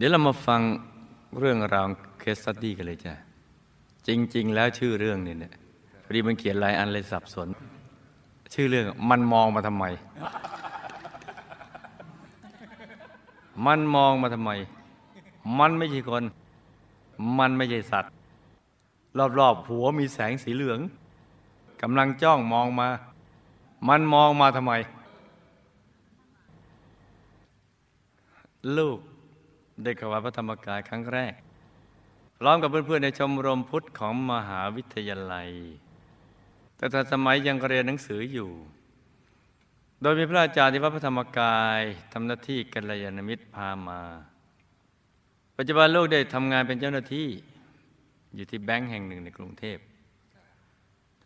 เดี๋ยวเรามาฟังเรื่องราวเคสสตั๊ดดี้กันเลยจ้ะจริงๆแล้วชื่อเรื่องนี่เนี่ยพอดีมันเขียนหลายอันเลยสับสนชื่อเรื่องมันมองมาทำไมมันมองมาทำไมมันไม่ใช่คนมันไม่ใช่สัตว์รอบๆหัวมีแสงสีเหลืองกำลังจ้องมองมามันมองมาทำไมลูกได้เข้าวัดพระธรรมกายครั้งแรกพร้อมกับเพื่อนๆในชมรมพุทธของมหาวิทยาลัยแต่ตอนสมัยยังเรียนหนังสืออยู่โดยมีพระอาจารย์ที่วัดพระธรรมกายทำหน้าที่กัลยาณมิตรพามาปัจจุบันลูกได้ทำงานเป็นเจ้าหน้าที่อยู่ที่แบงก์แห่งหนึ่งในกรุงเทพ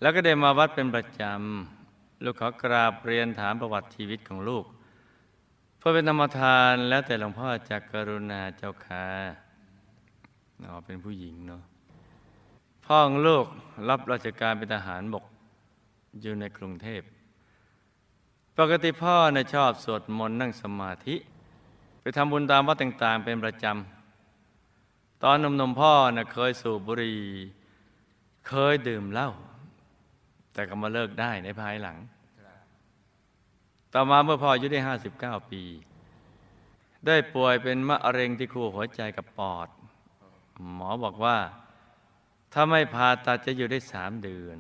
แล้วก็ได้มาวัดเป็นประจำลูกขอกราบเรียนถามประวัติชีวิตของลูกเพื่อเป็นธรรมทานแล้วแต่หลวงพ่อจะกรุณาเจ้าค่ะเป็นผู้หญิงเนาะพ่อของลูกรับราชการเป็นทหารบกอยู่ในกรุงเทพปกติพ่อชอบสวดมนต์นั่งสมาธิไปทำบุญตามวัดต่างๆเป็นประจำตอนหนุ่มๆพ่อเคยสูบบุหรี่เคยดื่มเหล้าแต่ก็มาเลิกได้ในภายหลังต่อมาเมื่อพ่ออายุได้59ปีได้ป่วยเป็นมะเร็งที่คั่วหัวใจกับปอดหมอบอกว่าถ้าไม่ผ่าตัดจะอยู่ได้3เดือน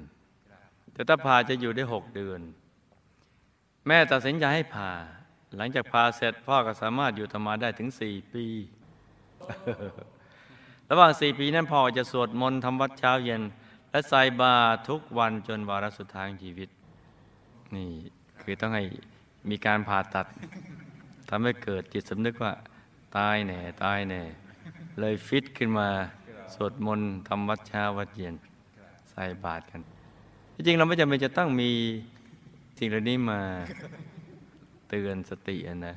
แต่ถ้าผ่าจะอยู่ได้6เดือนแม่ตัดสินใจให้ผ่าหลังจากผ่าเสร็จพ่อก็สามารถอยู่ธรรมะได้ถึง4ปีระหว่าง4ปีนั้นพ่อจะสวดมนต์ทำวัดเช้าเย็นและใส่บาตรทุกวันจนวาระสุดท้ายของชีวิตนี่คือต้องให้มีการผ่าตัดทำให้เกิดจิตสำนึกว่าตายแน่ตายแน่เลยฟิตขึ้นมาสวดมนต์ทำวัดเช้าวัดเย็นใส่บาตรกันจริงๆเราไม่จำเป็นจะต้องมีสิ่งเหล่านี้มาเตือนสตินะ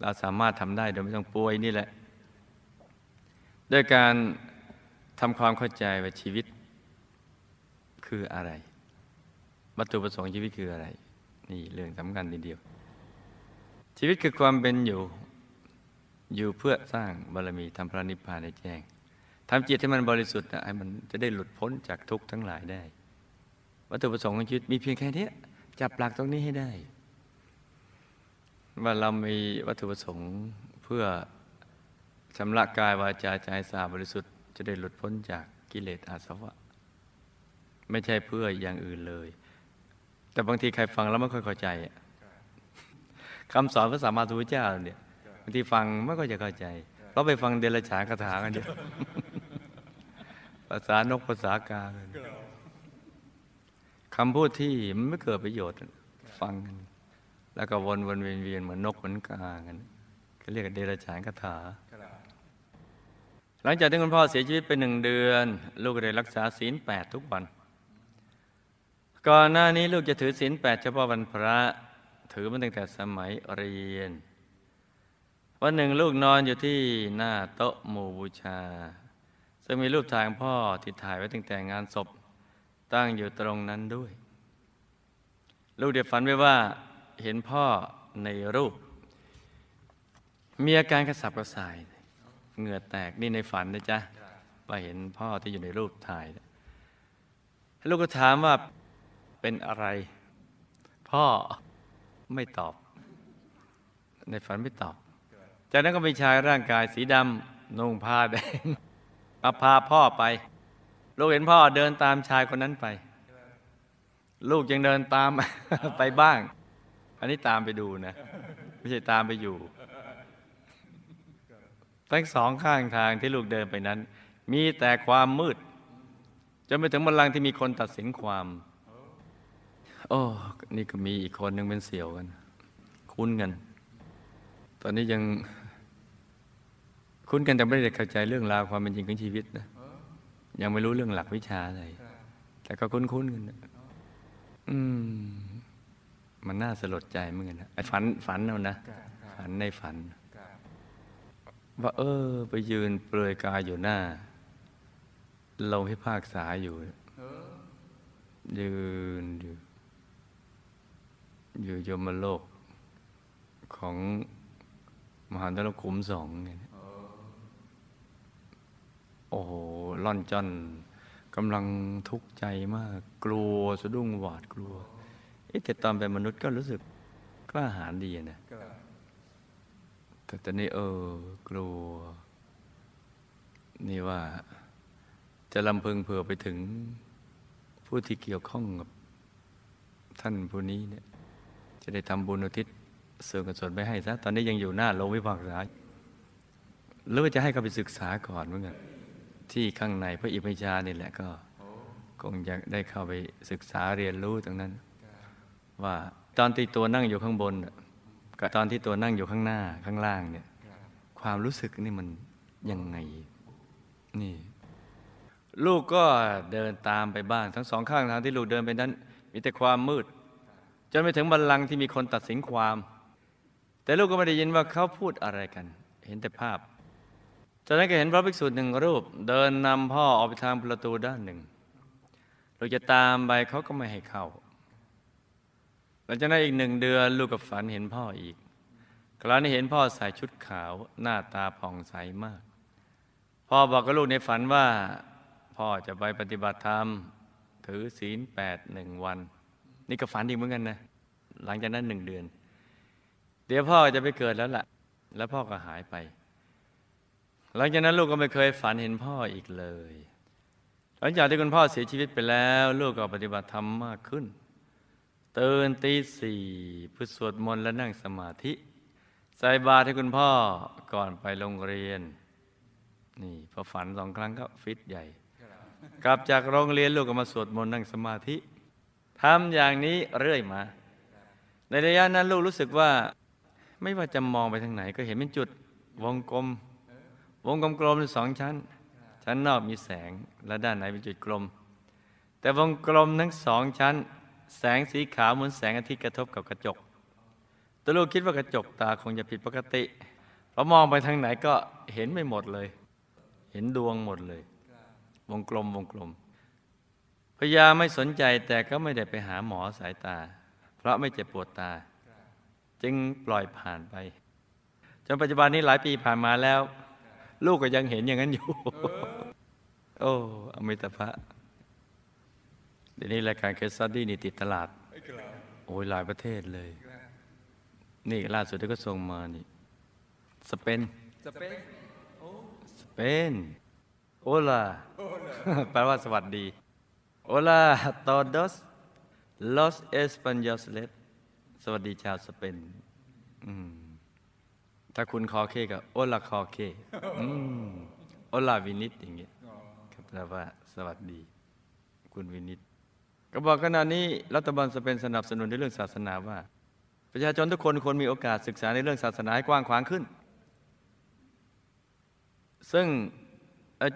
เราสามารถทำได้โดยไม่ต้องป่วยนี่แหละด้วยการทำความเข้าใจว่าชีวิตคืออะไรวัตถุประสงค์ชีวิตคืออะไรนี่เรื่องสำคัญทีเดียวชีวิตคือความเป็นอยู่เพื่อสร้างบารมีทำพระนิพพานให้แจ้งทำจิตให้มันบริสุทธิ์ให้มันจะได้หลุดพ้นจากทุกข์ทั้งหลายได้วัตถุประสงค์ของชีวิตมีเพียงแค่นี้จับหลักตรงนี้ให้ได้ว่าเรามีวัตถุประสงค์เพื่อชำระกายวาจาใจสะอาดบริสุทธิ์จะได้หลุดพ้นจากกิเลสอาสวะไม่ใช่เพื่ออย่างอื่นเลยแต่บางทีใครฟังแล้วไม่ค่อยเข้าใจคำสอนพระสัมมาสัมพุทธเจ้าเนี่ยบางทีฟังไม่ค่อยจะเข้าใจเพราะไปฟังเดรัจฉานคาถากันเยอะภาษานกภาษากาคำพูดที่มันไม่เกิดประโยชน์ฟังกันแล้วก็วนๆเวียนๆเหมือนนกเหมือนกากันก็เรียกเดรัจฉานคาถาหลังจากที่คุณพ่อเสียชีวิตไป1 เดือนลูกได้รักษาศีล8ทุกวันก่อนหน้านี้ลูกจะถือศีล8เฉพาะวันพระถือมาตั้งแต่สมัยเรียนวันหนึ่งลูกนอนอยู่ที่หน้าโต๊ะหมู่บูชาซึ่งมีรูปถ่ายของพ่อที่ถ่ายไว้ตั้งแต่งานศพตั้งอยู่ตรงนั้นด้วยลูกได้ฝันไว้ว่าเห็นพ่อในรูปมีอาการกระสับกระส่ายเหงื่อแตกนี่ในฝันนะจ๊ะว่าเห็นพ่อที่อยู่ในรูปถ่ายลูกก็ถามว่าเป็นอะไรพ่อไม่ตอบในฝันไม่ตอบจากนั้นก็มีชายร่างกายสีดำนุ่งผ้าแดงมาพาพ่อไปลูกเห็นพ่อเดินตามชายคนนั้นไปลูกยังเดินตาม ไปบ้างอันนี้ตามไปดูนะไม่ใช่ตามไปอยู่ทั้งสองข้างทางที่ลูกเดินไปนั้นมีแต่ความมืดจนไปถึงบัลลังก์ที่มีคนตัดสินความโอ้นี่ก็มีอีกคนหนึ่งเป็นเสี่ยวกันคุ้นกันตอนนี้ยังคุ้นกันแต่ไม่ได้เข้าใจเรื่องราวความเป็นจริงของชีวิตนะยังไม่รู้เรื่องหลักวิชาอะไรแต่ก็คุ้นๆกันมันน่าสลดใจเหมือนกันนะไอ้ฝันเอานะฝันในฝันว่าไปยืนเปลือยกายอยู่หน้าเราให้ภาคษาอยู่ยืนอยู่ยมโลกของมหาวิทยาลัยขุมสองเนี่ย อ้โหล่อนจ้อนกำลังทุกข์ใจมากกลัวสะดุ้งหวาดกลัวแต่ตอนเป็นมนุษย์ก็รู้สึกกล้าหาญดีนะแต่ตอนนี้กลัวนี่ว่าจะลำพึงเผื่อไปถึงผู้ที่เกี่ยวข้องกับท่านผู้นี้เนี่ยจะได้ทำบุญอุทิศส่วนกุศลไปให้ซะตอนนี้ยังอยู่หน้าโรงวิพากษาหรือว่าจะให้เขาไปศึกษาก่อนเหมือนกันที่ข้างในพระอิมิชานี่แหละก็คงจะได้เข้าไปศึกษาเรียนรู้ตรงนั้นว่าตอนที่ตัวนั่งอยู่ข้างบนกับตอนที่ตัวนั่งอยู่ข้างหน้าข้างล่างเนี่ยความรู้สึกนี่มันยังไงนี่ลูกก็เดินตามไปบ้างทั้งสองข้างทางที่ลูกเดินไปนั้นมีแต่ความมืดจนไปถึงบัลลังก์ที่มีคนตัดสินความแต่ลูกก็ไม่ได้ยินว่าเขาพูดอะไรกันเห็นแต่ภาพจากนั้นก็เห็นพระภิกษุหนึ่งรูปเดินนำพ่อออกไปทางประตูด้านหนึ่งลูกจะตามไปเขาก็ไม่ให้เข้าหลังจากนั้นอีก1 เดือนลูกกับฝันเห็นพ่ออีกคราวนี้เห็นพ่อใส่ชุดขาวหน้าตาผ่องใสมากพ่อบอกกับลูกในฝันว่าพ่อจะไปปฏิบัติธรรมถือศีล8 1 วันนี่ก็ฝันอีกเหมือนกันนะหลังจากนั้น1 เดือนเดี๋ยวพ่อจะไปเกิดแล้วล่ะแล้วพ่อก็หายไปหลังจากนั้นลูกก็ไม่เคยฝันเห็นพ่ออีกเลยหลังจากที่คุณพ่อเสียชีวิตไปแล้วลูกก็ปฏิบัติธรรมมากขึ้นตื่นตี 4เพื่อสวดมนต์และนั่งสมาธิใส่บาตรให้คุณพ่อก่อนไปโรงเรียนนี่พอฝัน2 ครั้งก็ฟิตใหญ่กลับจากโรงเรียนลูกก็มาสวดมนต์นั่งสมาธิทำอย่างนี้เรื่อยมาในระยะนั้นลูกรู้สึกว่าไม่ว่าจะมองไปทางไหนก็เห็นเป็นจุดวงกลม2 ชั้นชั้นนอกมีแสงและด้านในเป็นจุดกลมแต่วงกลมทั้ง2 ชั้นแสงสีขาวเหมือนแสงอาทิตย์กระทบกับกระจกตัวลูกคิดว่ากระจกตาคงจะผิดปกติพอมองไปทางไหนก็เห็นไม่หมดเลยเห็นดวงหมดเลยวงกลมพยายามไม่สนใจแต่ก็ไม่ได้ไปหาหมอสายตาเพราะไม่เจ็บปวดตาจึงปล่อยผ่านไปจนปัจจุบันนี้หลายปีผ่านมาแล้วลูกก็ยังเห็นอย่างนั้นอยู่โอ้อมิตภะเดี๋ยวนี้รายการเคสซัดดี้นี่ติดตลาดโอ้ยหลายประเทศเลยนี่ล่าสุดที่ก็ส่งมานี่สเปนโอลาแปลว่าสวัสดีโอลาตอดอสลอสเอสปันยอสเลสสวัสดีชาวสเปนถ้าคุณคอเคก็โอลาคอเคโอลาวินิตอย่างเงี้ยแปลว่าสวัสดีคุณวินิตก็บอกขณะนี้รัฐบาลสเปนสนับสนุนในเรื่องศาสนาว่าประชาชนทุกคนควรมีโอกาสศึกษาในเรื่องศาสนาให้กว้างขวางขึ้นซึ่ง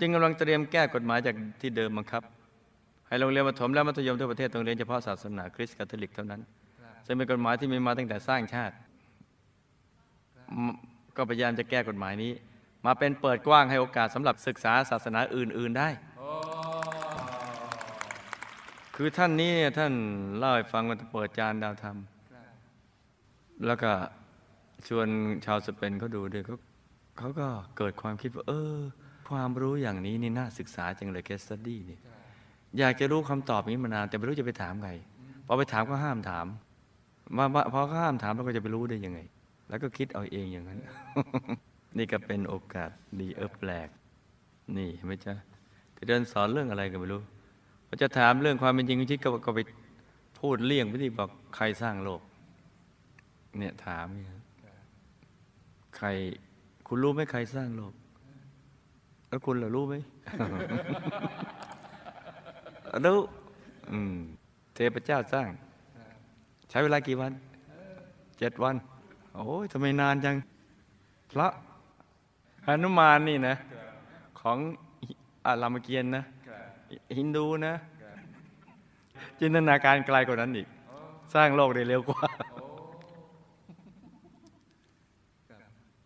จึงกำลังเตรียมแก้กฎหมายจากที่เดิมบังคับให้โรงเรียนประถมและมัธยมทั่วประเทศต้องเรียนเฉพาะศาสนาคริสต์คาทอลิกเท่านั้นซึ่งเป็นกฎหมายที่มีมาตั้งแต่สร้างชาติก็พยายามจะแก้กฎหมายนี้มาเป็นเปิดกว้างให้โอกาสสำหรับศึกษาศาสนาอื่นๆได้คือท่านนี้ท่านเล่าให้ฟังว่าเปิดจานดาวธรรมแล้วก็ชวนชาวสเปนเขาดูด้วยเขาก็เกิดความคิดว่าความรู้อย่างนี้นี่น่าศึกษาจังเลยเคสสตี้นี่อยากจะรู้คำตอบนี้มานานแต่ไม่รู้จะไปถามใครพอไปถามก็ห้ามถามว่าพอห้ามถามแล้วก็จะไปรู้ได้ยังไงแล้วก็คิดเอาเองอย่างนั้น นี่ก็เป็นโอกาสดีแปลกนี่เห็นไหมจ๊ะจะเดินสอนเรื่องอะไรก็ไม่รู้พอจะถามเรื่องความเป็นจริงของชีวิตก็ไปพูดเลี่ยงไปที่บอกใครสร้างโลกเนี่ยถามเนี่ยใครคุณรู้ไหมใครสร้างโลกแล้วคุณล่ะรู้ไหม รู้เทพเจ้าสร้างใช้เวลากี่วัน 7 วันโอ้ยทำไมนานจังพระหนุมานนี่นะของรามเกียรตินะฮินดูนะจินตนาการไกลกว่านั้นอีกสร้างโลกได้เร็วกว่า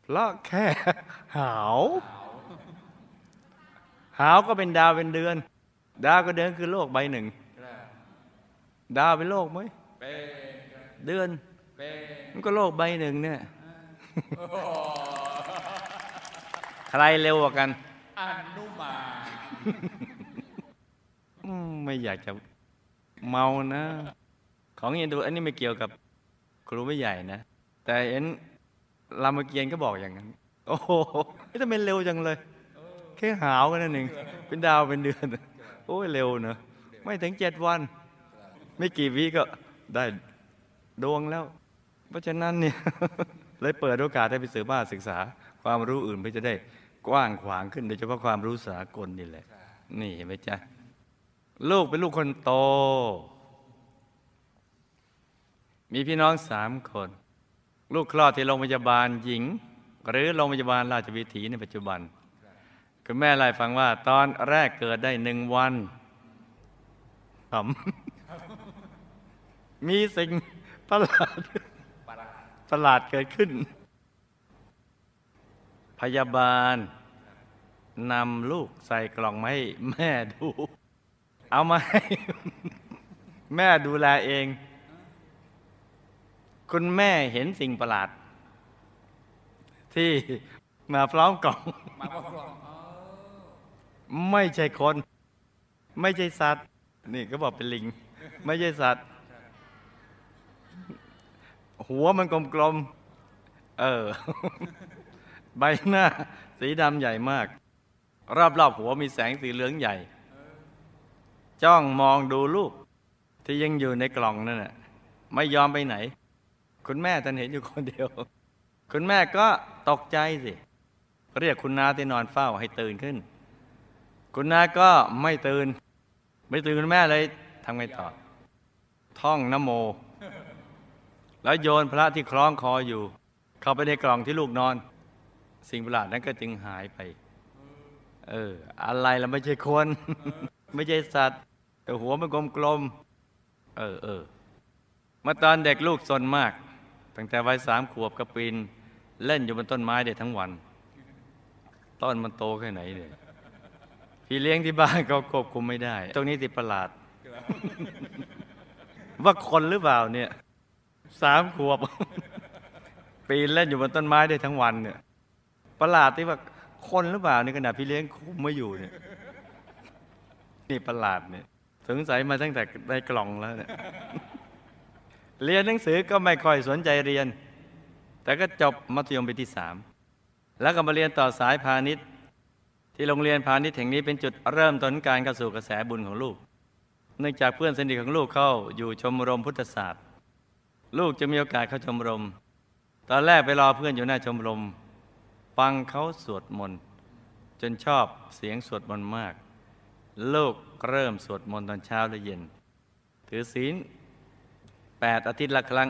เพราะแค่หาวก็เป็นดาวเป็นเดือนดาวก็เดือนคือโลกใบหนึ่งดาวเป็นโลกไหมเดือนมันก็โลกใบหนึ่งเนี่ยใครเร็วกว่ากันอนุมาน ไม่อยากจะเมานะของเอ็นดูอันนี้ไม่เกี่ยวกับครูไม่ใหญ่นะแต่เอ็นรามเกียรติก็บอกอย่างนั้นโอ้โหทำไมเร็วจังเลยแค่หาวกันนั่นเองเป็นดาวเป็นเดือนโอ้ยเร็วเนอะไม่ถึง7 วันไม่กี่วิก็ได้ดวงแล้วเพราะฉะนั้นเนี่ยเลยเปิดโอกาสให้ไปสืบบ้าศึกษาความรู้อื่นเพื่อจะได้กว้างขวางขึ้นโดยเฉพาะความรู้สากลนี่แหละนี่เห็นไหมจ๊ะลูกเป็นลูกคนโตมีพี่น้อง3 คนลูกคลอดที่โรงพยาบาลหญิงหรือโรงพยาบาลราชวิถีในปัจจุบันคุณแม่เล่าฟังว่าตอนแรกเกิดได้1 วันครับมีสิ่งประหลาดเกิดขึ้นพยาบาลนำลูกใส่กล่องมาให้แม่ดูเอามาให้แม่ดูแลเองคุณแม่เห็นสิ่งประหลาดที่มาพร้อมกล่องไม่ใช่คนไม่ใช่สัตว์นี่ก็บอกเป็นลิงไม่ใช่สัตว์หัวมันกลมๆใบหน้าสีดำใหญ่มากรอบหัวมีแสงสีเหลืองใหญ่จ้องมองดูลูกที่ยังอยู่ในกล่องนั่นน่ะไม่ยอมไปไหนคุณแม่ท่านเห็นอยู่คนเดียวคุณแม่ก็ตกใจสิเรียกคุณน้าที่นอนเฝ้าให้ตื่นขึ้นคุณน้าก็ไม่ตื่นคุณแม่เลยทำไงต่อท่องนะโมแล้วโยนพระที่คล้องคออยู่เข้าไปในกล่องที่ลูกนอนสิ่งประหลาดนั้นก็จึงหายไปอะไรล่ะไม่ใช่คนไม่ใช่สัตว์แต่หัวมันกลมๆมาตอนเด็กลูกซนมากตั้งแต่วัย3 ขวบก็ปีนเล่นอยู่บนต้นไม้ได้ทั้งวันต้นมันโตแค่ไหนเนี่ยพี่เลี้ยงที่บ้านก็ควบคุมไม่ได้ตรงนี้ติดประหลาดว่าคนหรือเปล่าเนี่ย3 ขวบปีนเล่นอยู่บนต้นไม้ได้ทั้งวันเนี่ยประหลาดที่ว่าคนหรือเปล่าในขณะพี่เลี้ยงคุมไม่อยู่เนี่ยนี่ประหลาดเนี่ยสงสัยมาตั้งแต่ในกล่องแล้วเนี่ยเรียนหนังสือก็ไม่ค่อยสนใจเรียนแต่ก็จบมัธยมปีที่3แล้วก็มาเรียนต่อสายพาณิชย์ที่โรงเรียนพาณิชย์แห่งนี้เป็นจุดเริ่มต้นการเข้าสู่กระแสบุญของลูกเนื่องจากเพื่อนสนิทของลูกเข้าอยู่ชมรมพุทธศาสตร์ลูกจะมีโอกาสเข้าชมรมตอนแรกไปรอเพื่อนอยู่หน้าชมรมฟังเขาสวดมนต์จนชอบเสียงสวดมนต์มากลูกเริ่มสวดมนต์ตอนเช้าและเย็นถือศีล8 อาทิตย์ละครั้ง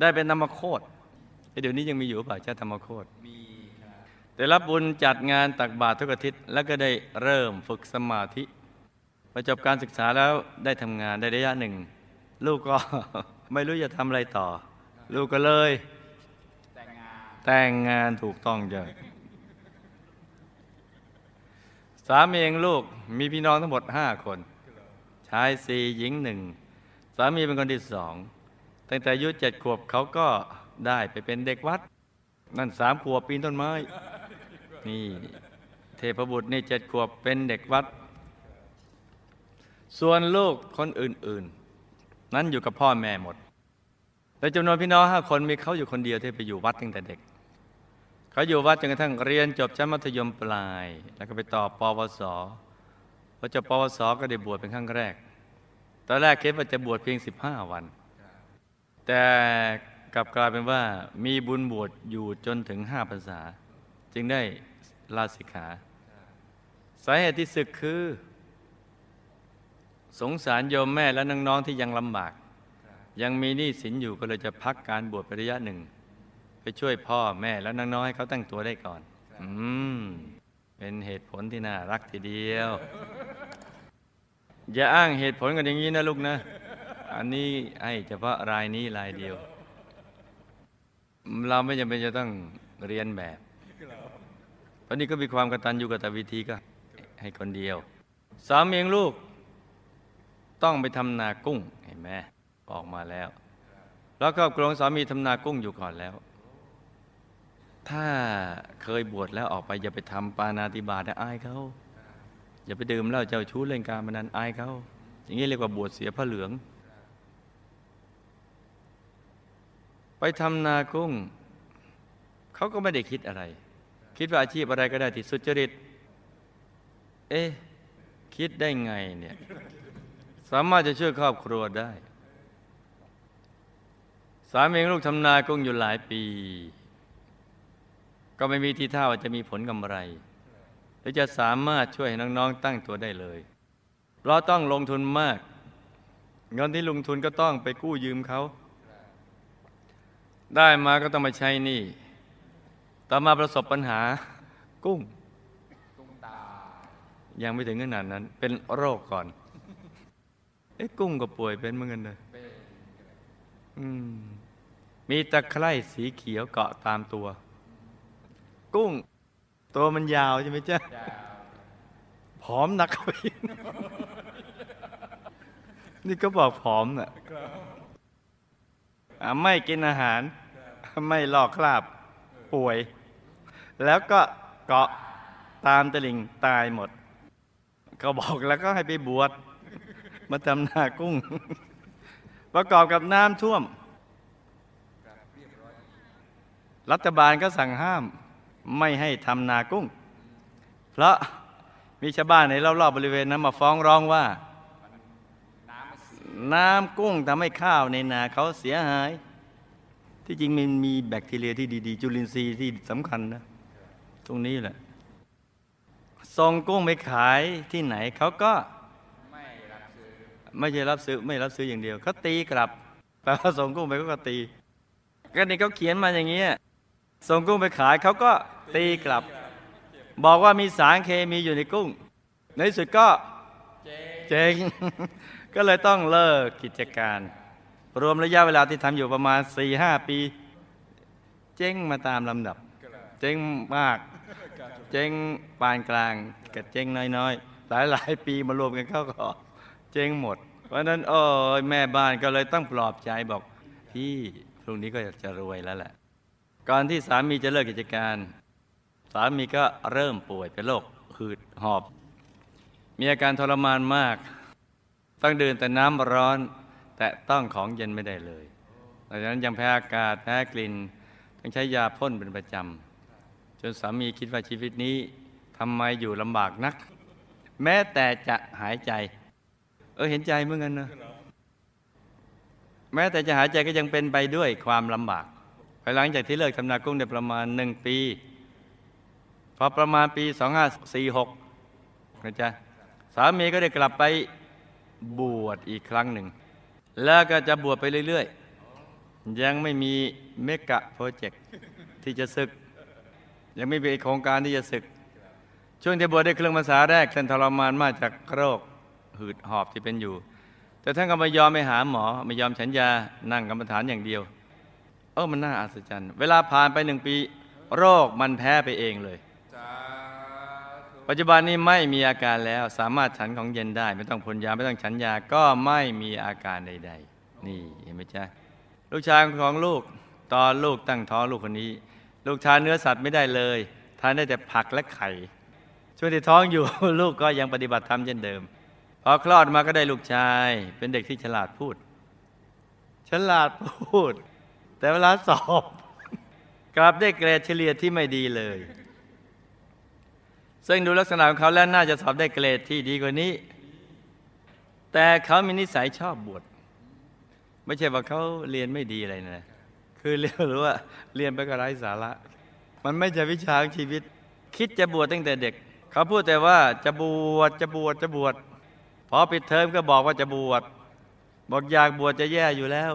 ได้เป็นธรรมโคตรเดี๋ยวนี้ยังมีอยู่เปล่าเจ้าธรรมโคตรมีได้รับบุญจัดงานตักบาตรทุกอาทิตย์แล้วก็ได้เริ่มฝึกสมาธิพอจบการศึกษาแล้วได้ทำงานได้ระยะหนึ่งลูกก็ไม่รู้จะทำอะไรต่อลูกก็เลยแต่งงานถูกต้องจ้ะสามีของลูกมีพี่น้องทั้งหมด5 คนชาย4 หญิง 1สามีเป็นคนที่2ตั้งแต่อายุ7 ขวบเขาก็ได้ไปเป็นเด็กวัดนั่น3 ขวบปีนต้นไม้นี่เทพบุตรนี่7 ขวบเป็นเด็กวัดส่วนลูกคนอื่นๆนั้นอยู่กับพ่อแม่หมดแต่จำนวนพี่น้อง5 คนมีเขาอยู่คนเดียวที่ไปอยู่วัดตั้งแต่เด็กเขาอยู่วัดจนกระทั่งเรียนจบชั้นมัธยมปลายแล้วก็ไปต่อปวสพอจบปวสก็ได้บวชเป็นครั้งแรกตอนแรกคิดว่าจะบวชเพียง15 วันแต่กลับกลายเป็นว่ามีบุญบวชอยู่จนถึง5 พรรษาจึงได้ลาสิกขาสาเหตุที่สึกคือสงสารโยมแม่และน้องๆที่ยังลำบากยังมีหนี้สินอยู่ก็เลยจะพักการบวชไประยะหนึ่งไปช่วยพ่อแม่และน้องๆให้เขาตั้งตัวได้ก่อนเป็นเหตุผลที่น่ารักทีเดียวอย่าอ้างเหตุผลกันอย่างนี้นะลูกนะอันนี้ไอ้เฉพาะรายนี้รายเดียวเราไม่จำเป็นจะต้องเรียนแบบเพราะนี่ก็มีความกตัญญูกตวิธีก็ให้คนเดียวสามีของลูกต้องไปทำนากุ้งเห็นไหมออกมาแล้วแล้วครอบครัวสามีทำนากุ้งอยู่ก่อนแล้วถ้าเคยบวชแล้วออกไปอย่าไปทำปาณาติบาตอายเขา อย่าไปดื่มเหล้าเจ้าชู้เล่นการพนันอายเขาอย่างนี้เรียกว่าบวชเสียผ้าเหลืองไปทำนากุ้งเขาก็ไม่ได้คิดอะไรคิดว่าอาชีพอะไรก็ได้ที่สุจริตเอ๊ะคิดได้ไงเนี่ยสามารถจะช่วยครอบครัวได้สามีลูกทำนากุ้งอยู่หลายปีก็ไม่มีทีท่าว่าจะมีผลกำไรหรือจะสามารถช่วยให้น้องๆตั้งตัวได้เลยเราต้องลงทุนมากเงินที่ลงทุนก็ต้องไปกู้ยืมเขาได้มาก็ต้องมาใช้หนี้ต่อมาประสบปัญหากุ้งยังไม่ถึงขนาดนั้นเป็นโรคก่อนไอ้กุ้งก็ป่วยเป็นเหมือนกันเลยมีตะไคร่สีเขียวเกาะตามตัวกุ้งตัวมันยาวใช่ไหมจ๊ะผอมหนักไปนี่ก็บอกผอมน่ะไม่กินอาหารไม่ลอกคราบป่วยแล้วก็เกาะตามตะลิงตายหมดก็บอกแล้วก็ให้ไปบวชมาทำนากุ้งประกอบกับน้ำท่วมรัฐบาลก็สั่งห้ามไม่ให้ทำนากุ้งเพราะมีชาวบ้านในรอบๆบริเวณนั้นมาฟ้องร้องว่าน้ำกุ้งทำให้ข้าวในนาเขาเสียหายที่จริงมันมีแบคทีเรียที่ดีๆจุลินทรีย์ที่สำคัญนะตรงนี้แหละส่งกุ้งไปขายที่ไหนเขาก็ไม่รับซื้ออย่างเดียวเขาตีกลับแปลว่าส่งกุ้งไปเขาก็ตีก็นี่เขาเขียนมาอย่างนี้ส่งกุ้งไปขายเขาก็ตีกลับบอกว่ามีสารเคมีอยู่ในกุ้งในสุดก็เจ๊งก็เลยต้องเลิกกิจการรวมระยะเวลาที่ทำอยู่ประมาณ 4-5 ปีเจ๊งมาตามลำดับเจ๊งมากเจ๊งปานกลางกับเจ๊งน้อยๆหลายๆปีมารวมกันเข้าก็เจ๊งหมดเพราะนั้นแม่บ้านก็เลยต้องปลอบใจบอกพี่พรุ่งนี้ก็อยากจะรวยแล้วแหละก่อนที่สามีจะเลิกกิจการสามีก็เริ่มป่วยเป็นโรคหืดหอบมีอาการทรมานมากต้องดื่มแต่น้ำร้อนแต่ต้องของเย็นไม่ได้เลยหลังจากนั้นยังแพ้อากาศแพ้กลิ่นต้องใช้ยาพ่นเป็นประจำจนสามีคิดว่าชีวิตนี้ทำไมอยู่ลำบากนักแม้แต่จะหายใจเห็นใจเหมือนกันนะแม้แต่จะหายใจก็ยังเป็นไปด้วยความลำบากภายหลังจากที่เลิกทำนากุ้งได้ประมาณ1ปีพอประมาณปี2546นะจ๊ะสามีก็ได้กลับไปบวชอีกครั้งหนึ่งแล้วก็จะบวชไปเรื่อยๆยังไม่มีเมกะโปรเจกต์ที่จะศึกยังไม่มีโครงการที่จะศึกช่วงที่บวชได้ครึ่งพรรษาแรกท่านทรมานมากจากโรคหืดหอบที่เป็นอยู่แต่ท่านก็ไม่ยอมไปหาหมอไม่ยอมฉันยานั่งกรรมฐานอย่างเดียวมันน่าอัศจรรย์เวลาผ่านไป1ปีโรคมันแพ้ไปเองเลยปัจจุบันนี้ไม่มีอาการแล้วสามารถฉันของเย็นได้ไม่ต้องพ่นยาไม่ต้องฉันยาก็ไม่มีอาการใดๆนี่เห็นไหมจ๊ะลูกชายของลูกตอนลูกตั้งท้องลูกคนนี้ลูกทานเนื้อสัตว์ไม่ได้เลยทานได้แต่ผักและไข่ช่วงที่ท้องอยู่ ลูกก็ยังปฏิบัติธรรมเช่นเดิมพอคลอดมาก็ได้ลูกชายเป็นเด็กที่ฉลาดพูดแต่เวลาสอบกลับได้เกรดเฉลี่ยที่ไม่ดีเลยซึ่งดูลักษณะของเขาแล้วน่าจะสอบได้เกรดที่ดีกว่านี้แต่เขามีนิสัยชอบบวชไม่ใช่ว่าเขาเรียนไม่ดีอะไรนะคือเรียกว่าเรียนไปก็ไร้สาระมันไม่ใช่วิชาของชีวิตคิดจะบวชตั้งแต่เด็กเขาพูดแต่ว่าจะบวชพอปิดเทอมก็บอกว่าจะบวชบอกอยากบวชจะแย่อยู่แล้ว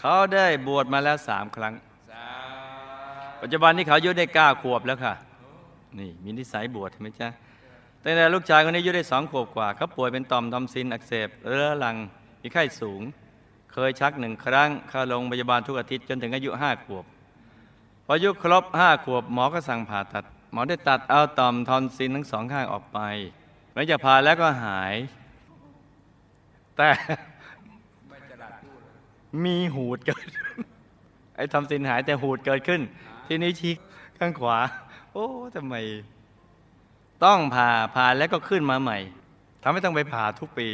เขาได้บวชมาแล้ว3 ครั้งปัจจุบันนี้เขาอายุได้9 ขวบแล้วค่ะนี่มีนิสัยบวชใช่ไหมจ๊ะแต่ลูกชายคนนี้อายุได้2 ขวบกว่าเขาป่วยเป็นต่อมทอมซินอักเสบเรื้อรังมีไข้สูงเคยชัก1 ครั้งเข้าโรงพยาบาลทุกอาทิตย์จนถึงอายุ5 ขวบพออายุครบ5 ขวบหมอก็สั่งผ่าตัดหมอได้ตัดเอาต่อมทอมซินทั้ง2 ข้างออกไปหลังจากผ่าแล้วก็หายแต่มีหูดเกิดไอ้ทำสินหายแต่หูดเกิดขึ้นที่นิ้วชี้ข้างขวาโอ้ทำไม ต้องผ่าแล้วก็ขึ้นมาใหม่ทำให้ต้องไปผ่าทุกปี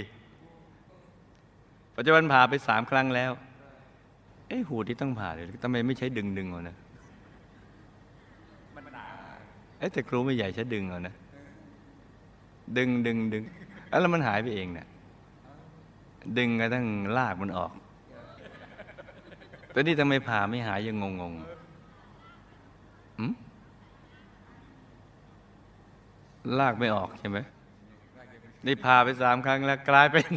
ปัจจุบันผ่าไป3 ครั้งแล้วหูที่ต้องผ่าเลยทำไมไม่ใช้ดึงเอานะแต่ครูไม่ใหญ่ใช้ดึงเอานะดึงแล้วมันหายไปเองเนี่ยดึงกระทั่งลากมันออกแต่นี่ทำไมผ่าไม่หายยังงงลากไม่ออกใช่ไหมนี่ผ่าไป3 ครั้งแล้วกลายเป็น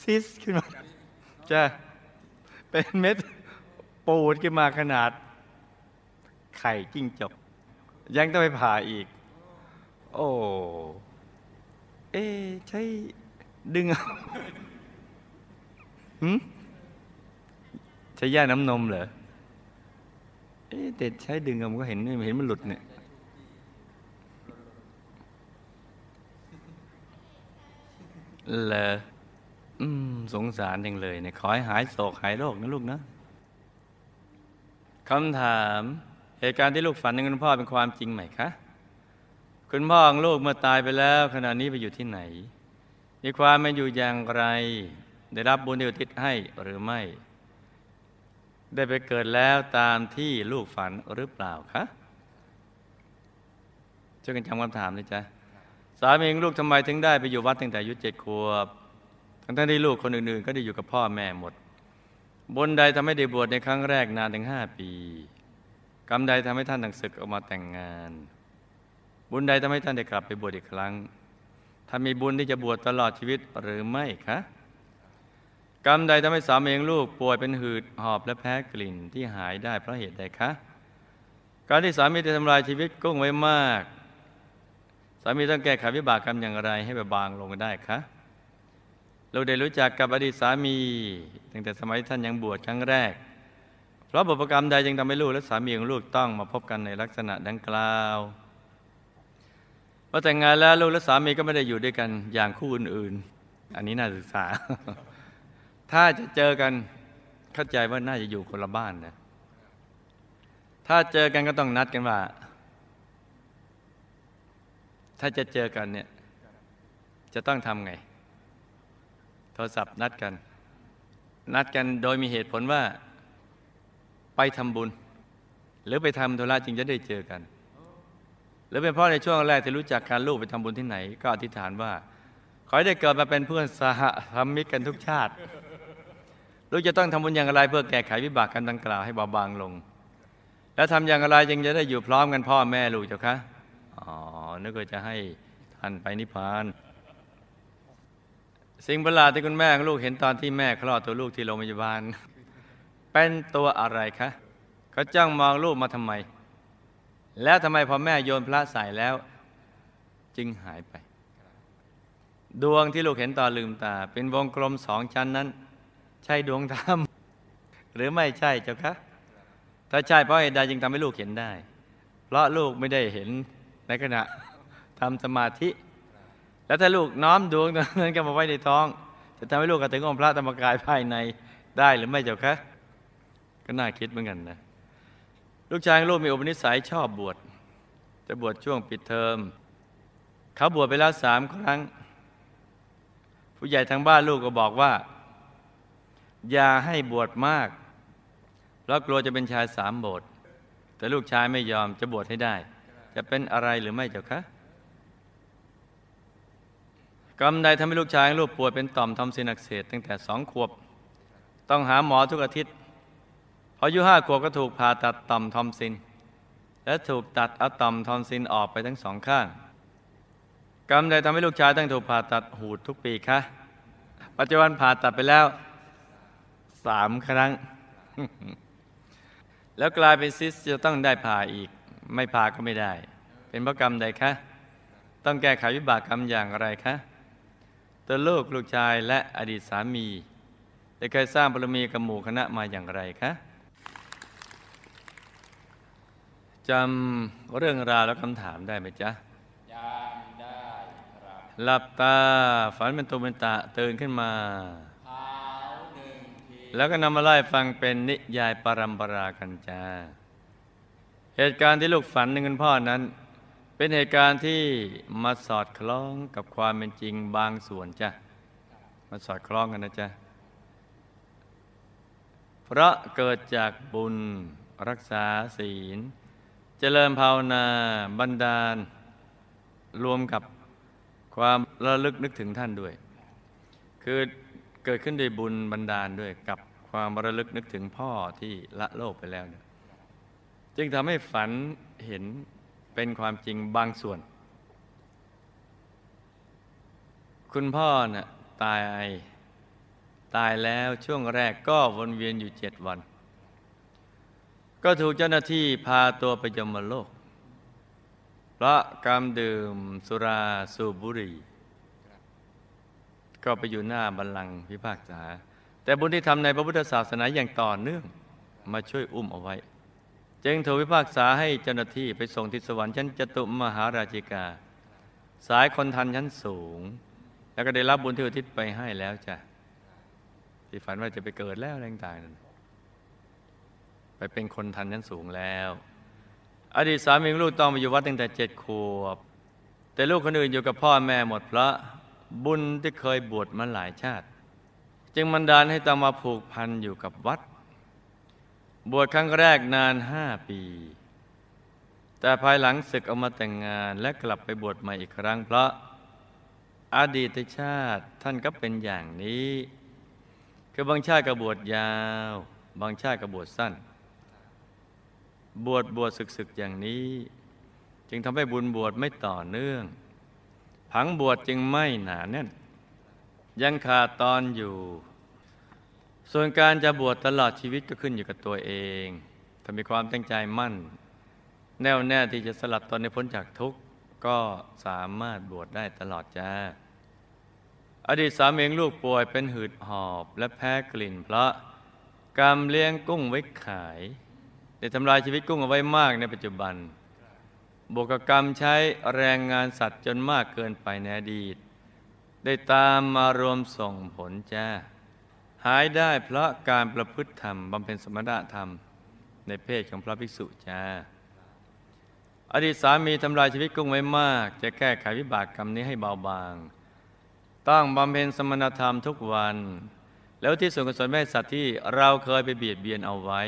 ซิสขึ้นมาจะเป็นเม็ดปูดขึ้นมาขนาดไข่จิ้งจกยังต้องไปผ่าอีกโอ้ใช้ดึงเอาใช้ย่าน้ำนมเหรอแต่ใช้ดึงเอามันก็เห็นมันหลุดเนี่ยเหรอสงสารจังเลยเนี่ยขอให้หายโศกหายโรคนะลูกนะคำถามเหตุการณ์ที่ลูกฝันถึงคุณพ่อเป็นความจริงไหมคะคุณพ่อของลูกเมื่อตายไปแล้วขณะนี้ไปอยู่ที่ไหนมีความเป็นอยู่อย่างไรได้รับบุญที่อุทิศให้หรือไม่ได้ไปเกิดแล้วตามที่ลูกฝันหรือเปล่าคะช่วยกันจำคำถามด้วยจ้ะสามีของลูกทำไมถึงได้ไปอยู่วัดตั้งแต่อายุ7 ขวบทั้งที่ลูกคนอื่นๆก็ได้อยู่กับพ่อแม่หมดบุญใดทำให้ได้บวชในครั้งแรกนานถึง5 ปีกรรมใดทำให้ท่านต่างศึกออกมาแต่งงานบุญใดทำให้ท่านได้กลับไปบวชอีกครั้งท่านมีบุญที่จะบวชตลอดชีวิตหรือไม่คะกรรมใดทำให้สามีของลูกป่วยเป็นหืดหอบและแพ้กลิ่นที่หายได้เพราะเหตุใดคะการที่สามีได้ทำลายชีวิตกุ้งไว้มากสามีต้องแก้ไขวิบากกรรมอย่างไรให้บางลงได้คะเราได้รู้จักกับอดีตสามีตั้งแต่สมัยท่านยังบวชครั้งแรกเพราะบุพกรรมใดยังทำให้ลูกและสามีของลูกต้องมาพบกันในลักษณะดังกล่าวพอแต่งงานแล้วลูกและสามีก็ไม่ได้อยู่ด้วยกันอย่างคู่อื่นๆอันนี้น่าศึกษา ถ้าจะเจอกันเข้าใจว่าน่าจะอยู่คนละบ้านนะถ้าเจอกันก็ต้องนัดกันว่าถ้าจะเจอกันเนี่ยจะต้องทำไงโทรศัพท์นัดกันโดยมีเหตุผลว่าไปทำบุญหรือไปทำธุระจึงจะได้เจอกันหรือเป็นเพราะในช่วงแรกที่รู้จักการลูกไปทำบุญที่ไหนก็อธิษฐานว่าขอให้ได้เกิดมาเป็นเพื่อนสหธรรมิกกันทุกชาติลูกจะต้องทำบุญอย่างไรเพื่อแก้ไขวิบากกรรมดังกล่าวให้เบาบางลงแล้วทำอย่างไรจึงจะได้อยู่พร้อมกันพ่อแม่ลูกเจ้าคะอ๋อนึกว่าจะให้ท่านไปนิพพานสิ่งประหลาดที่คุณแม่ของลูกเห็นตอนที่แม่คลอดตัวลูกที่โรงพยาบาลเป็นตัวอะไรคะเขาจ้องมองลูกมาทำไมแล้วทำไมพอแม่โยนพระใส่แล้วจึงหายไปดวงที่ลูกเห็นตอนลืมตาเป็นวงกลม2 ชั้นนั้นใช่ดวงธรรมหรือไม่ใช่เจ้าคะถ้าใช่เพราะเหตุใดจึงทำให้ลูกเห็นได้เพราะลูกไม่ได้เห็นในขณะทำสมาธิแล้วถ้าลูกน้อมดวงนั้นก็มาไว้ในท้องจะทำให้ลูกกระถึงองค์พระธรรมกายภายในได้หรือไม่เจ้าคะก็น่าคิดเหมือนกันนะลูกชายลูกมีอุปนิสัยชอบบวชจะบวชช่วงปิดเทอมเขาบวชไปแล้ว3 ครั้งผู้ใหญ่ทางบ้านลูกก็บอกว่าอย่าให้บวชมากเพราะกลัวจะเป็นชาย3 โบสถ์แต่ลูกชายไม่ยอมจะบวชให้ได้จะเป็นอะไรหรือไม่เจ้าคะกรรมใดทำให้ลูกชายลูกป่วยเป็นต่อมทอมซินอักเสบตั้งแต่2 ขวบต้องหาหมอทุกอาทิตย์พออายุ5 ขวบก็ถูกผ่าตัดต่อมทอมซินและถูกตัดเอาต่อมทอมซินออกไปทั้ง2 ข้างกรรมใดทำให้ลูกชายต้องถูกผ่าตัดหูดทุกปีคะปัจจุบันผ่าตัดไปแล้ว3 ครั้ง แล้วกลายเป็นซิสจะต้องได้ผ่าอีกไม่ผ่าก็ไม่ได้เป็นเพราะกรรมใดคะต้องแก้ไขวิบากกรรมอย่างไรคะตัวลูกชายและอดีตสามีได้เคยสร้างบารมีกับหมู่คณะมาอย่างไรคะจำเรื่องราวและคำถามได้ไหมจ๊ะจำได้ครับหลับตาฝันเป็นตุเป็นตะตื่นขึ้นมาแล้วก็นำมาไล่ฟังเป็นนิยายปรัมปรากันจ้าเหตุการณ์ที่ลูกฝันถึงคุณพ่อนั้น เป็นเหตุการณ์ที่มาสอดคล้องกับความเป็นจริงบางส่วนจ้ะมาสอดคล้องกันนะจ๊ะเพราะเกิดจากบุญรักษาศีลเจริญภาวนาบันดาลรวมกับความระลึกนึกถึงท่านด้วยคือเกิดขึ้นด้วยบุญบันดาลด้วยกับความระลึกนึกถึงพ่อที่ละโลกไปแล้วจึงทำให้ฝันเห็นเป็นความจริงบางส่วนคุณพ่อน่ะตายแล้วช่วงแรกก็วนเวียนอยู่7 วันก็ถูกเจ้าหน้าที่พาตัวไปยมโลกเพราะกรรมดื่มสุราสูบบุหรี่ก็ไปอยู่หน้าบัลลังก์พิพากษาแต่บุญที่ทำในพระพุทธศาสนาอย่างต่อเนื่องมาช่วยอุ้มเอาไว้จึงถูกพิพากษาให้เจ้าหน้าที่ไปส่งที่สวรรค์ชั้นจตุมหาราชิกาสายคนทันชั้นสูงแล้วก็ได้รับบุญที่อุทิศไปให้แล้วจ้ะที่ฝันว่าจะไปเกิดแล้วแรงต่างนั้นไปเป็นคนทันชั้นสูงแล้วอดีตสามีลูกต้องไปอยู่วัดตั้งแต่7 ขวบแต่ลูกคนอื่นอยู่กับพ่อแม่หมดเพราะบุญที่เคยบวชมาหลายชาติจึงบันดาลให้ต้องมาผูกพันอยู่กับวัดบวชครั้งแรกนาน5 ปีแต่ภายหลังศึกออกมาแต่งงานและกลับไปบวชใหม่อีกครั้งเพราะอดีตชาติท่านก็เป็นอย่างนี้คือบางชาติก็บวชยาวบางชาติก็บวชสั้นบวชศึกอย่างนี้จึงทำให้บุญบวชไม่ต่อเนื่องผังบวชจึงไม่หนาแน่นยังขาดตอนอยู่ส่วนการจะบวชตลอดชีวิตก็ขึ้นอยู่กับตัวเองถ้ามีความตั้งใจมั่นแน่วแน่ที่จะสลัดตนในพ้นจากทุกข์ก็สามารถบวชได้ตลอดจ้าอดีตสามีลูกป่วยเป็นหืดหอบและแพ้กลิ่นเพราะกรรมเลี้ยงกุ้งไว้ขายได้ทำลายชีวิตกุ้งเอาไว้มากในปัจจุบันบวกกับกรรมใช้แรงงานสัตว์จนมากเกินไปในอดีตได้ตามมารวมส่งผลจ้าหายได้เพราะการประพฤติธรรมบำเพ็ญสมณธรรมในเพศของพระภิกษุจ้าอดีตสามีทำลายชีวิตกุ้งไว้มากจะแก้ไขวิบากกรรมนี้ให้เบาบางต้องบำเพ็ญสมณธรรมทุกวันแล้วที่ส่วนกุศลแม่สัตว์ที่เราเคยไปเบียดเบียนเอาไว้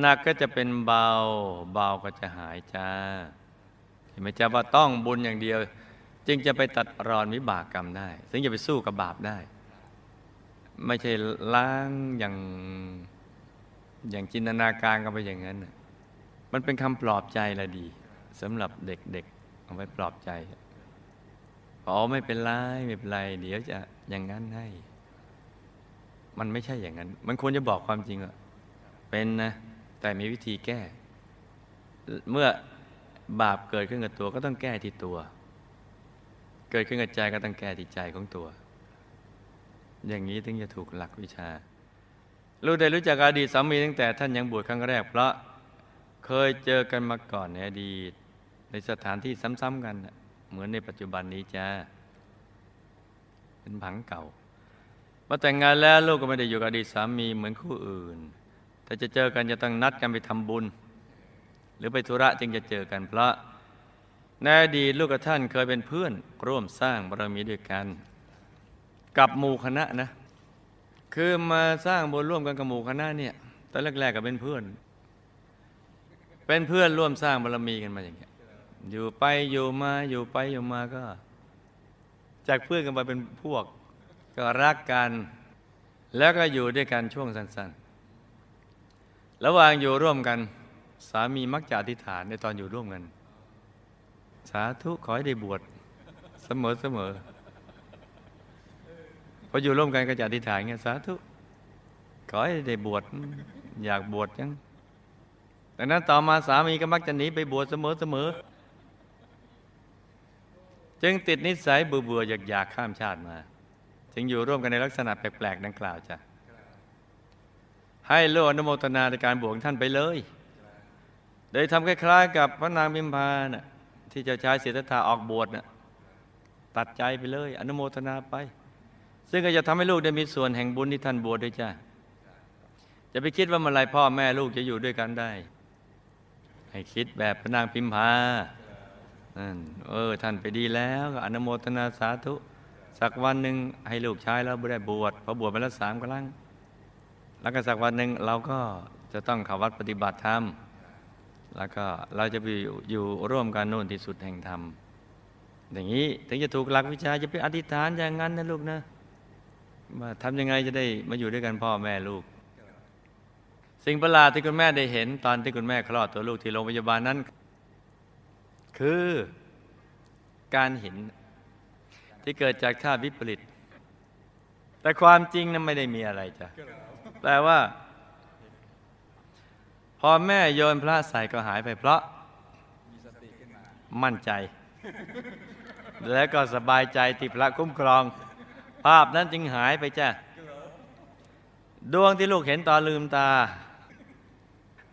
หนักก็จะเป็นเบาเบาก็จะหายจ้าเห็นไหมจ้าว่าต้องบุญอย่างเดียวจึงจะไปตัดรอนวิบากกรรมได้ซึ่งจะไปสู้กับบาปได้ไม่ใช่ล้างอย่างจินตนาการกันไปอย่างนั้นมันเป็นคำปลอบใจละดีสำหรับเด็กๆเอาไว้ปลอบใจอ๋อไม่เป็นไรเดี๋ยวจะอย่างนั้นให้มันไม่ใช่อย่างนั้นมันควรจะบอกความจริงอะเป็นนะแต่มีวิธีแก้เมื่อบาปเกิดขึ้นกับตัวก็ต้องแก้ที่ตัวเกิดขึ้นกับใจก็ต้องแก้ที่ใจของตัวอย่างนี้ถึงจะถูกหลักวิชาลูกได้รู้จักอดีตสามีตั้งแต่ท่านยังบวชครั้งแรกเพราะเคยเจอกันมาก่อนในอดีตในสถานที่ซ้ำๆกันเหมือนในปัจจุบันนี้จ้าเป็นผังเก่าเมื่อแต่งงานแล้วลูกก็ไม่ได้อยู่กับอดีตสามีเหมือนคู่อื่นแต่จะเจอกันจะต้องนัดกันไปทำบุญหรือไปธุระจึงจะเจอกันเพราะในอดีตลูกกับท่านเคยเป็นเพื่อนร่วมสร้างบารมีด้วยกันกับหมู่คณะนะคือมาสร้างบุญร่วมกันกับหมู่คณะเนี่ยตอนแรกๆก็เป็นเพื่อนร่วมสร้างบารมีกันมาอย่างเงี้ยอยู่ไปอยู่มาก็จากเพื่อนกันมาเป็นพวกก็รักกันแล้วก็อยู่ด้วยกันช่วงสั้นๆระหว่างอยู่ร่วมกันสามีมักจะอธิษฐานในตอนอยู่ร่วมกันสาธุขอให้ได้บวชเสมอพออยู่ร่วมกันก็จะอธิษฐานไงสาธุขอให้ได้บวชอยากบวชจังดังนั้นต่อมาสามีก็มักจะหนีไปบวชเสมอจึงติดนิสัยเบื่ออยากข้ามชาติมาจึงอยู่ร่วมกันในลักษณะแปลกๆดังกล่าวจ้ะให้โลอนุโมทนาในการบวชท่านไปเลยโดยทำคล้ายๆกับพระนางพิมพานะที่เจ้าชายสิทธัตถะออกบวชนะตัดใจไปเลยอนุโมทนาไปซึ่งก็จะทำให้ลูกได้มีส่วนแห่งบุญที่ท่านบวชด้วยจ้ะจะไปคิดว่าเมื่อไรพ่อแม่ลูกจะอยู่ด้วยกันได้ให้คิดแบบพระนางพิมพา นั่นท่านไปดีแล้วก็อนุโมทนาสาธุสักวันหนึ่งให้ลูกชายเราได้บวชพอบวชมาแล้ว3 ครั้งแล้วก็สักวันหนึ่งเราก็จะต้องเข้าวัดปฏิบัติธรรมแล้วก็เราจะไปอยู่ร่วมกันโน่นที่สุดแห่งธรรมอย่างนี้ถึงจะถูกหลักวิชาจะไปอธิษฐานอย่างนั้นนะลูกนะมาทำยังไงจะได้มาอยู่ด้วยกันพ่อแม่ลูกสิ่งประหลาดที่คุณแม่ได้เห็นตอนที่คุณแม่คลอดตัวลูกที่โรงพยาบาลนั้นคือการเห็นที่เกิดจากธาตุวิปริตแต่ความจริงนั้นไม่ได้มีอะไรจ้ะแปลว่าพอแม่โยนพระใส่ก็หายไปเพราะมั่นใจและก็สบายใจที่พระคุ้มครองภาพนั้นจึงหายไปจ้ะดวงที่ลูกเห็นตอนลืมตา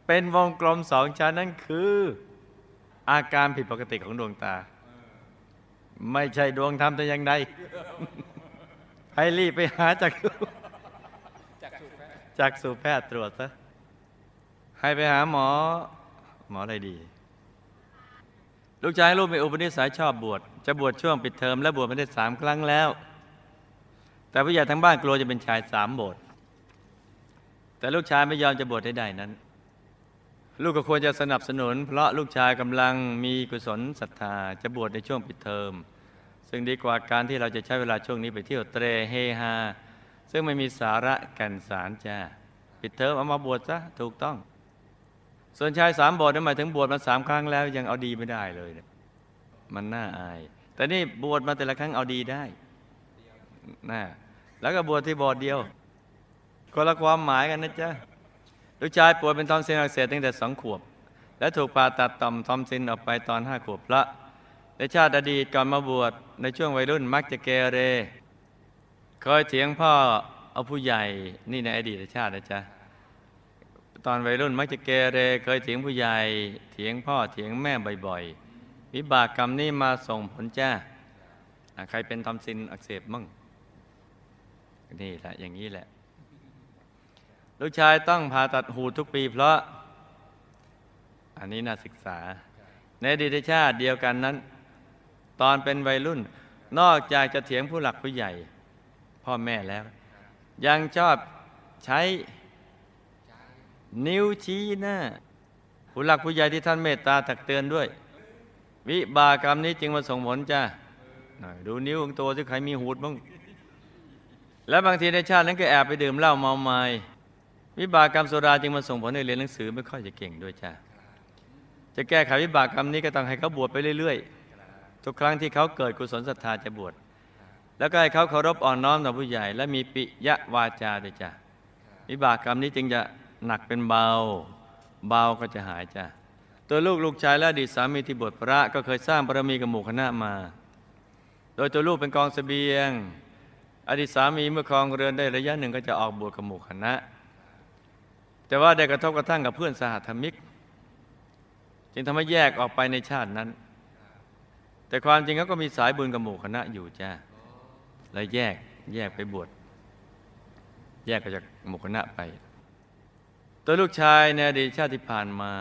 เป็นวงกลม2 ชั้นนั่นคืออาการผิดปกติของดวงตาไม่ใช่ดวงธรรมแต่อย่างใดให้รีบไปหาจักษุแพทย์ตรวจซะให้ไปหาหมออะไรดีลูกชายลูกมีอุปนิสัยชอบบวชจะบวชช่วงปิดเทอมและบวชมาได้3 ครั้งแล้วแต่ผู้ใหญ่ทั้งบ้านกลัวจะเป็นชาย3 โบสถ์แต่ลูกชายไม่ยอมจะบวชได้นั้นลูกก็ควรจะสนับสนุนเพราะลูกชายกำลังมีกุศลศรัทธาจะบวชในช่วงปิดเทอมซึ่งดีกว่าการที่เราจะใช้เวลาช่วงนี้ไปเที่ยวเตรเฮฮาซึ่งไม่มีสาระแก่นสารจ้าปิดเทอมเอามาบวชซะถูกต้องส่วนชาย3 โบสถ์นั้นหมายถึงบวชมา3 ครั้งแล้วยังเอาดีไม่ได้เลยนะมันน่าอายแต่นี่บวชมาแต่ละครั้งเอาดีได้นะแล้วก็บวชที่โบสถ์เดียวคนละความหมายกันนะจ๊ะลูกชายป่วยเป็นทอมซินอักเสบตั้งแต่2 ขวบและถูกผ่าตัดต่อมทอมซินออกไปตอน5 ขวบละในชาติอดีตก่อนมาบวชในช่วงวัยรุ่นมักจะเกเรเคยเถียงพ่อเอาผู้ใหญ่นี่ในอดีตชาตินะจ๊ะตอนวัยรุ่นมักจะเกเรเคยเถียงผู้ใหญ่เถียงพ่อเถียงแม่บ่อยๆวิบากกรรมนี่มาส่งผลจ้าใครเป็นทอมซินอักเสบมั่งนี่แหละอย่างนี้แหละลูกชายต้องผ่าตัดหูทุกปีเพราะอันนี้น่าศึกษาในอดีตชาติเดียวกันนั้นตอนเป็นวัยรุ่นนอกจากจะเถียงผู้หลักผู้ใหญ่พ่อแม่แล้วยังชอบใช้นิ้วชี้หน้าผู้หลักผู้ใหญ่ที่ท่านเมตตาตักเตือนด้วยวิบากกรรมนี้จึงมาส่งผลจ้ะดูนิ้วของตัวที่ใครมีหูดบ้างและบางทีในชาตินั้นก็แอบไปดื่มเหล้าเมาไม้วิบากกรรมสุราจึงมาส่งผลให้เรียนหนังสือไม่ค่อยจะเก่งด้วยจ้ะจะแก้ไขวิบากกรรมนี้ก็ต้องให้เขาบวชไปเรื่อยๆทุกครั้งที่เขาเกิดกุศลศรัทธาจะบวชแล้วก็ให้เขาเคารพอ่อนน้อมต่อผู้ใหญ่และมีปิยวาจาด้วยจ้ะวิบากกรรมนี้จึงจะหนักเป็นเบาเบาก็จะหายจ้ะตัวลูกชายและอดีตสามีที่บวชพระก็เคยสร้างบารมีกับหมู่คณะมาโดยตัวลูกเป็นกองเสบียงอดีตสามีเมื่อครองเรือนได้ระยะหนึ่งก็จะออกบวชกับหมู่คณะแต่ว่าได้กระทบกระทั่งกับเพื่อนสหธรรมิกจึงทำให้แยกออกไปในชาตินั้นแต่ความจริงเขาก็มีสายบุญกับหมู่คณะอยู่จ้าเลยแยกไปบวชแยกจากหมู่คณะไปตัวลูกชายในอดีตชาติที่ผ่านมา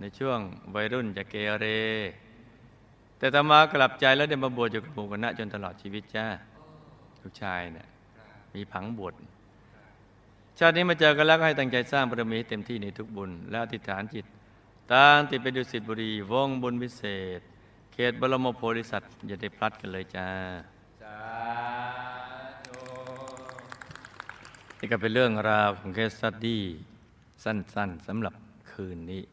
ในช่วงวัยรุ่นจะเกเรแต่ต่อมากลับใจแล้วได้มาบวชอยู่กับหมู่คณะจนตลอดชีวิตจ้าลูกชายเนี่ยมีผังบวชชาตินี้มาเจอกันแล้วก็ให้ตั้งใจสร้างบารมีให้เต็มที่ในทุกบุญและอธิษฐานจิตตามติดไปดุสิตบุรีวงบุญพิเศษเขตบรมโพธิสัตว์อย่าได้พลัดกันเลยจ้านี่ก็เป็นเรื่องราวของเคสสตั๊ดดี้สั้นๆสำหรับคืนนี้